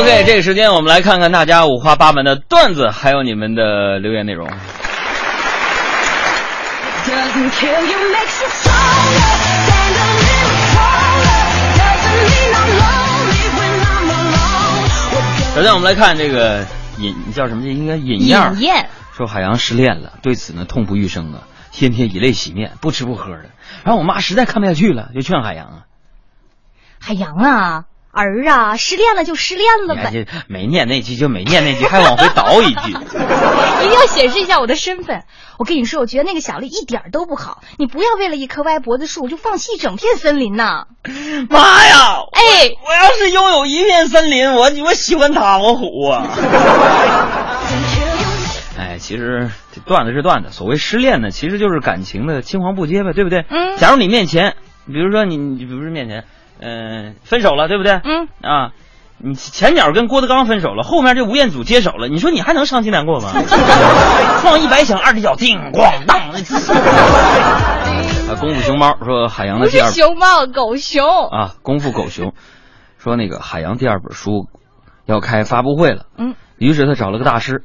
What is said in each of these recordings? OK， 这个时间我们来看看大家五花八门的段子，还有你们的留言内容。首先我们来看这个叫什么，应该尹燕说海洋失恋了，对此呢痛不欲生啊，天天以泪洗面，不吃不喝的。然后我妈实在看不下去了，就劝海洋啊，海洋啊，儿啊，失恋了就失恋了呗，没念那句就没念那句，还往回倒一句，一定要显示一下我的身份。我跟你说，我觉得那个小丽一点都不好，你不要为了一棵歪脖子树就放弃整片森林呐！妈呀！哎，我要是拥有一片森林，我喜欢他，我虎啊！哎，其实这段子是段子，所谓失恋呢，其实就是感情的青黄不接呗，对不对？嗯。假如你面前，比如说你不是面前。分手了，对不对？嗯啊，你前脚跟郭德纲分手了，后面这吴彦祖接手了，你说你还能伤心难过吗？撞一百响，二踢脚叮咣当。啊，功夫熊猫说海洋的第二本不是熊猫，狗熊啊，功夫狗熊说那个海洋第二本书要开发布会了，嗯，于是他找了个大师，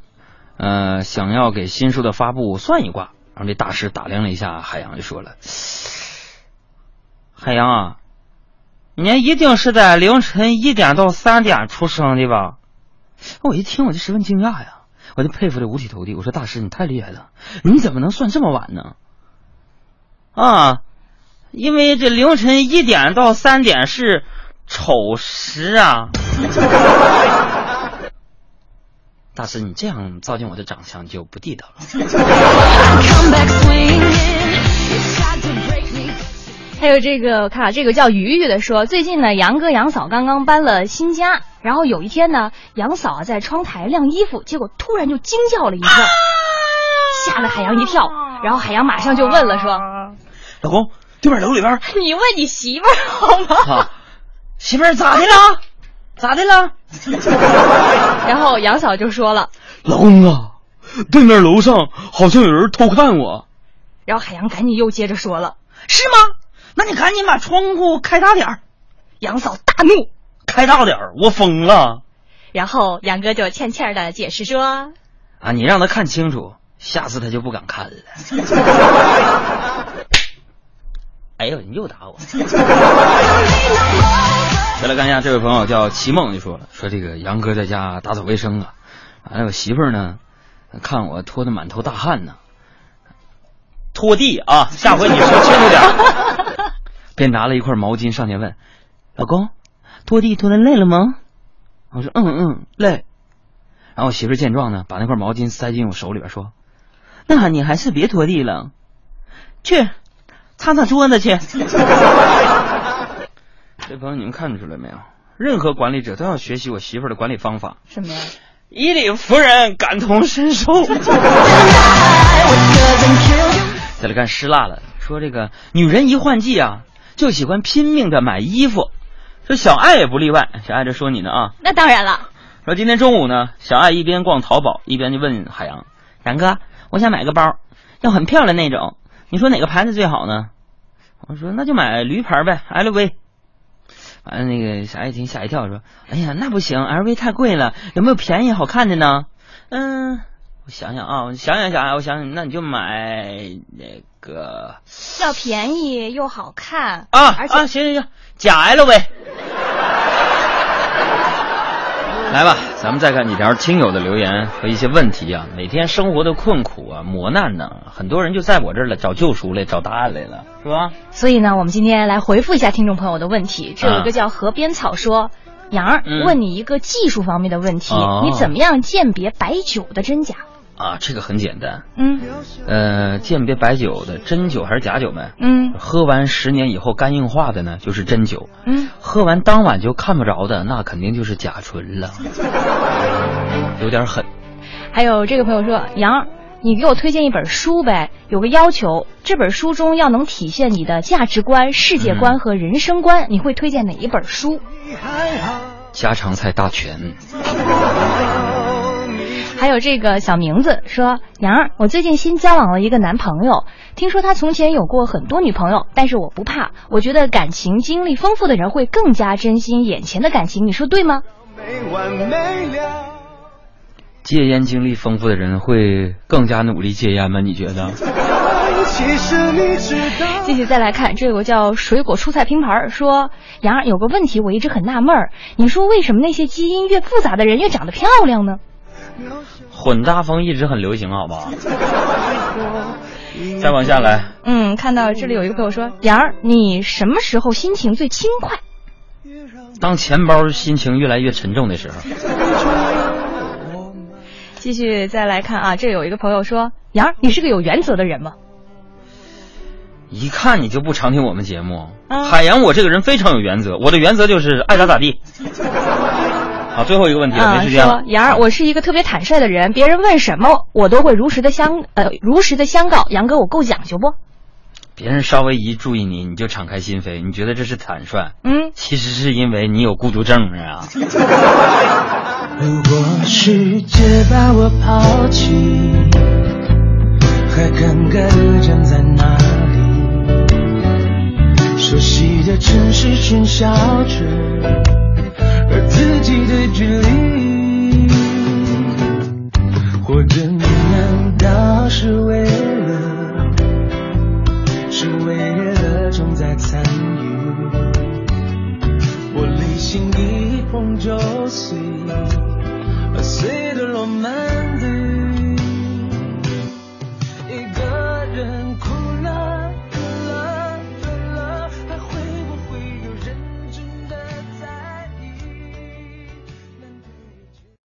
想要给新书的发布算一卦，然后这大师打量了一下海洋，就说了，海洋啊。你一定是在凌晨1点到3点出生的吧？我一听我就十分惊讶呀，我就佩服的五体投地。我说大师你太厉害了，你怎么能算这么晚呢？啊，因为这凌晨1点到3点是丑时啊。大师你这样糟践我的长相就不地道了。还有这个，我看啊，这个叫鱼鱼的说，最近呢，杨哥杨嫂刚刚搬了新家，然后有一天呢，杨嫂啊在窗台晾衣服，结果突然就惊叫了一声，吓了海洋一跳，然后海洋马上就问了说，老公，对面楼里边，你问你媳妇儿好吗？啊、媳妇儿咋的了？咋的了？然后杨嫂就说了，老公啊，对面楼上好像有人偷看我。然后海洋赶紧又接着说了，是吗？那你赶紧把窗户开大点儿。杨嫂大怒，开大点儿，我疯了。然后杨哥就欠欠的解释说，啊，你让他看清楚，下次他就不敢看了。哎呦，你又打我。再来看一下，这位朋友叫齐梦就说了，说这个杨哥在家打扫卫生啊，还有媳妇儿呢，看我拖得满头大汗呢，拖地啊，下回你说清楚点。便拿了一块毛巾上前问，老公，拖地拖得累了吗？我说嗯累。然后媳妇见状呢，把那块毛巾塞进我手里边说，那你还是别拖地了，去擦擦桌子去。这朋友你们看出来没有，任何管理者都要学习我媳妇的管理方法。什么呀？以理服人，感同身受。再来看失辣了，说这个女人一换季啊就喜欢拼命的买衣服，说小爱也不例外。小爱这说你呢啊，那当然了。说今天中午呢，小爱一边逛淘宝一边就问海洋，然哥，我想买个包，要很漂亮那种，你说哪个牌子最好呢？我说那就买驴牌呗， LV。 完了那个小爱听吓一跳，说哎呀那不行， LV 太贵了，有没有便宜好看的呢？我想想啊，我想想，那你就买那个要便宜又好看啊！而且啊，行，假 LV。来吧，咱们再看几条听友的留言和一些问题啊。每天生活的困苦啊、磨难呢、啊，很多人就在我这儿了，找救赎来，找答案来了，是吧？所以呢，我们今天来回复一下听众朋友的问题。这有一个叫河边草说。杨问你一个技术方面的问题，你怎么样鉴别白酒的真假啊？这个很简单，鉴别白酒的真酒还是假酒呢？喝完10年以后肝硬化的呢，就是真酒；喝完当晚就看不着的，那肯定就是甲醇了。有点狠。还有这个朋友说，杨，你给我推荐一本书呗，有个要求，这本书中要能体现你的价值观、世界观和人生观，你会推荐哪一本书？家常菜大全。还有这个小名字说，杨儿，我最近新交往了一个男朋友，听说他从前有过很多女朋友，但是我不怕，我觉得感情经历丰富的人会更加珍惜眼前的感情，你说对吗？戒烟经历丰富的人会更加努力戒烟吗？你觉得？继续再来看这个叫水果蔬菜拼盘，说杨儿有个问题我一直很纳闷儿，你说为什么那些基因越复杂的人越长得漂亮呢？混搭风一直很流行好不好？再往下来，看到这里有一个朋友说，杨儿你什么时候心情最轻快？当钱包心情越来越沉重的时候。继续再来看啊，这有一个朋友说，杨儿你是个有原则的人吗？一看你就不常听我们节目。海洋我这个人非常有原则，我的原则就是爱咋咋地。好，最后一个问题了，没时间了。杨儿我是一个特别坦率的人，别人问什么我都会如实的相告。杨哥我够讲究不？别人稍微一注意你，你就敞开心扉，你觉得这是坦率？其实是因为你有孤独症啊。如果世界把我抛弃，还敢站在哪里？熟悉的城市喧嚣着，而自己的距离，活着难道是为了？是为了正在参与，我理性一碰就碎，而碎的浪漫。